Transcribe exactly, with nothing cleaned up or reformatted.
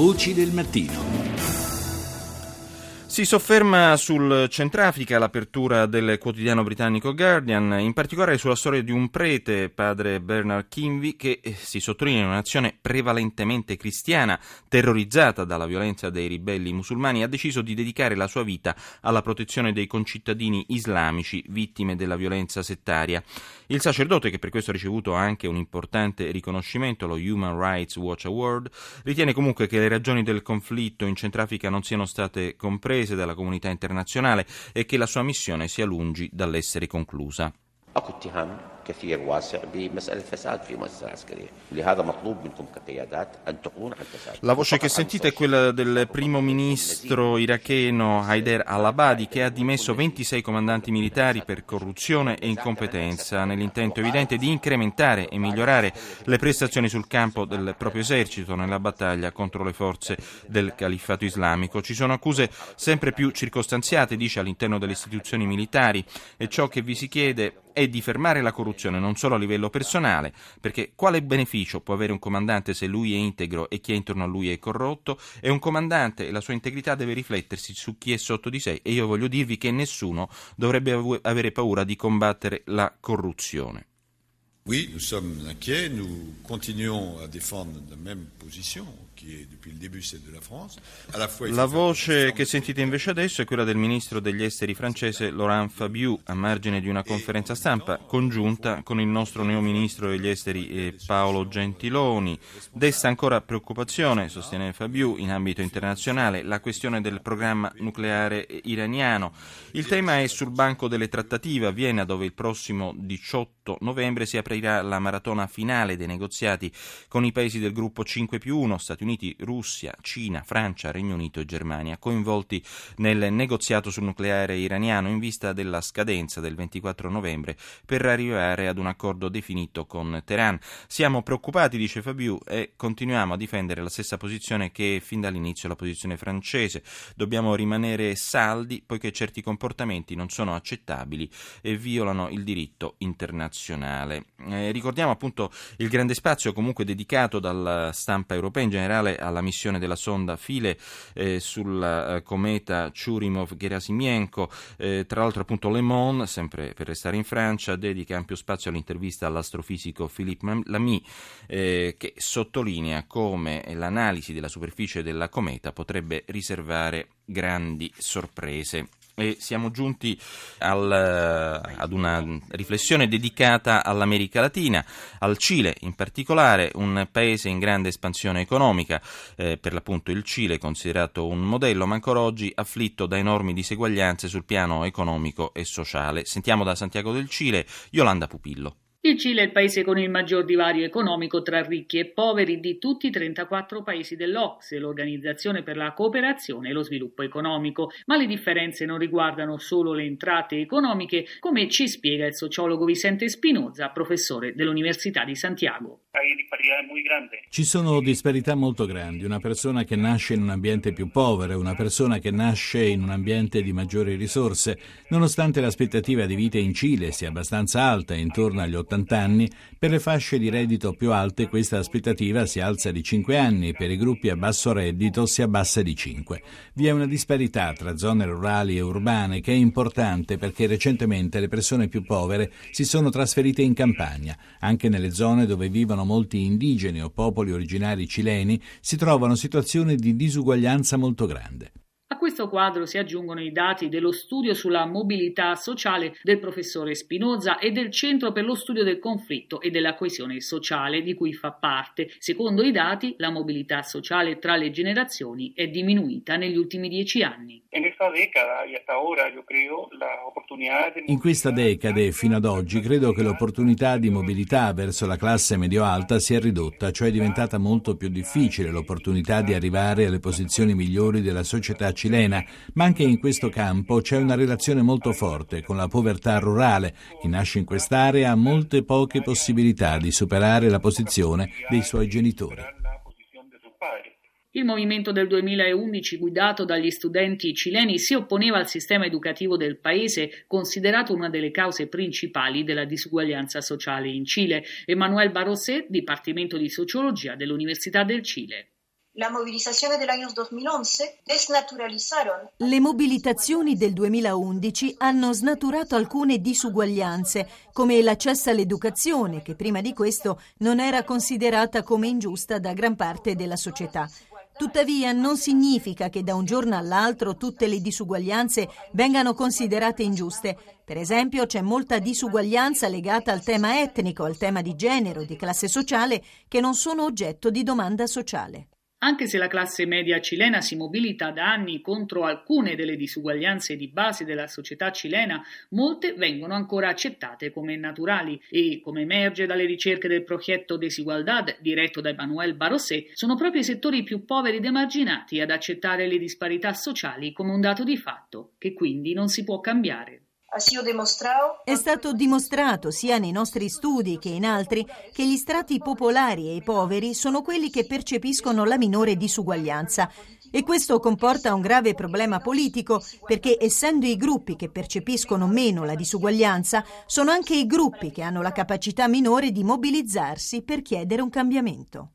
Voci del mattino. Si sofferma sul Centrafrica l'apertura del quotidiano britannico Guardian, in particolare sulla storia di un prete, padre Bernard Kinvi, che si sottolinea in un'azione prevalentemente cristiana, terrorizzata dalla violenza dei ribelli musulmani, ha deciso di dedicare la sua vita alla protezione dei concittadini islamici vittime della violenza settaria. Il sacerdote, che per questo ha ricevuto anche un importante riconoscimento, lo Human Rights Watch Award, ritiene comunque che le ragioni del conflitto in Centrafrica non siano state comprese dalla comunità internazionale e che la sua missione sia lungi dall'essere conclusa. La voce che sentite è quella del primo ministro iracheno Haider Al-Abadi, che ha dimesso ventisei comandanti militari per corruzione e incompetenza, nell'intento evidente di incrementare e migliorare le prestazioni sul campo del proprio esercito nella battaglia contro le forze del califfato islamico. Ci sono accuse sempre più circostanziate, dice, all'interno delle istituzioni militari, e ciò che vi si chiede è di fermare la corruzione non solo a livello personale, perché quale beneficio può avere un comandante se lui è integro e chi è intorno a lui è corrotto? È un comandante e la sua integrità deve riflettersi su chi è sotto di sé, e io voglio dirvi che nessuno dovrebbe av- avere paura di combattere la corruzione. Oui, nous sommes inquiets, nous continuons à défendre la même position qui est depuis le début celle de la France. La voce che sentite invece adesso è quella del ministro degli esteri francese Laurent Fabius, a margine di una conferenza stampa congiunta con il nostro neoministro degli esteri Paolo Gentiloni. Desta ancora preoccupazione, sostiene Fabius, in ambito internazionale la questione del programma nucleare iraniano. Il tema è sul banco delle trattative a Vienna, dove il prossimo diciotto novembre si apre la maratona finale dei negoziati con i paesi del gruppo cinque più uno, Stati Uniti, Russia, Cina, Francia, Regno Unito e Germania, coinvolti nel negoziato sul nucleare iraniano in vista della scadenza del ventiquattro novembre per arrivare ad un accordo definito con Teheran. Siamo preoccupati, dice Fabius, e continuiamo a difendere la stessa posizione che è fin dall'inizio la posizione francese. Dobbiamo rimanere saldi poiché certi comportamenti non sono accettabili e violano il diritto internazionale. Eh, ricordiamo appunto il grande spazio comunque dedicato dalla stampa europea in generale alla missione della sonda Philae eh, sulla eh, cometa Churyumov Gerasimenko. Eh, tra l'altro appunto Le Monde, sempre per restare in Francia, dedica ampio spazio all'intervista all'astrofisico Philippe Lamy eh, che sottolinea come l'analisi della superficie della cometa potrebbe riservare grandi sorprese. E siamo giunti al, ad una riflessione dedicata all'America Latina, al Cile in particolare, un paese in grande espansione economica, eh, per l'appunto il Cile considerato un modello, ma ancora oggi afflitto da enormi diseguaglianze sul piano economico e sociale. Sentiamo da Santiago del Cile Yolanda Pupillo. Il Cile è il paese con il maggior divario economico tra ricchi e poveri di tutti i trentaquattro paesi dell'OCSE, l'Organizzazione per la Cooperazione e lo Sviluppo Economico, ma le differenze non riguardano solo le entrate economiche, come ci spiega il sociologo Vicente Spinoza, professore dell'Università di Santiago. Ci sono disparità molto grandi, una persona che nasce in un ambiente più povero, una persona che nasce in un ambiente di maggiori risorse, nonostante l'aspettativa di vita in Cile sia abbastanza alta, intorno agli ottanta anni, per le fasce di reddito più alte questa aspettativa si alza di cinque anni, per i gruppi a basso reddito si abbassa di cinque. Vi è una disparità tra zone rurali e urbane che è importante perché recentemente le persone più povere si sono trasferite in campagna. Anche nelle zone dove vivono molti indigeni o popoli originari cileni si trovano situazioni di disuguaglianza molto grande. A questo quadro si aggiungono i dati dello studio sulla mobilità sociale del professore Spinoza e del Centro per lo Studio del Conflitto e della Coesione Sociale, di cui fa parte. Secondo i dati, la mobilità sociale tra le generazioni è diminuita negli ultimi dieci anni. In questa decade, fino ad oggi, credo che l'opportunità di mobilità verso la classe medio-alta sia ridotta, cioè è diventata molto più difficile l'opportunità di arrivare alle posizioni migliori della società cilena, ma anche in questo campo c'è una relazione molto forte con la povertà rurale. Chi nasce in quest'area ha molte poche possibilità di superare la posizione dei suoi genitori. Il movimento del duemilaundici, guidato dagli studenti cileni, si opponeva al sistema educativo del paese, considerato una delle cause principali della disuguaglianza sociale in Cile. Emmanuel Barozet, Dipartimento di Sociologia dell'Università del Cile. La movilización del año dos mil once desnaturalizaron. Le mobilitazioni del duemilaundici hanno snaturato alcune disuguaglianze, come l'accesso all'educazione, che prima di questo non era considerata come ingiusta da gran parte della società. Tuttavia non significa che da un giorno all'altro tutte le disuguaglianze vengano considerate ingiuste. Per esempio c'è molta disuguaglianza legata al tema etnico, al tema di genere, di classe sociale, che non sono oggetto di domanda sociale. Anche se la classe media cilena si mobilita da anni contro alcune delle disuguaglianze di base della società cilena, molte vengono ancora accettate come naturali e, come emerge dalle ricerche del progetto Desigualdad, diretto da Emmanuel Barozet, sono proprio i settori più poveri ed emarginati ad accettare le disparità sociali come un dato di fatto, che quindi non si può cambiare. È stato dimostrato sia nei nostri studi che in altri che gli strati popolari e i poveri sono quelli che percepiscono la minore disuguaglianza e questo comporta un grave problema politico perché essendo i gruppi che percepiscono meno la disuguaglianza sono anche i gruppi che hanno la capacità minore di mobilizzarsi per chiedere un cambiamento.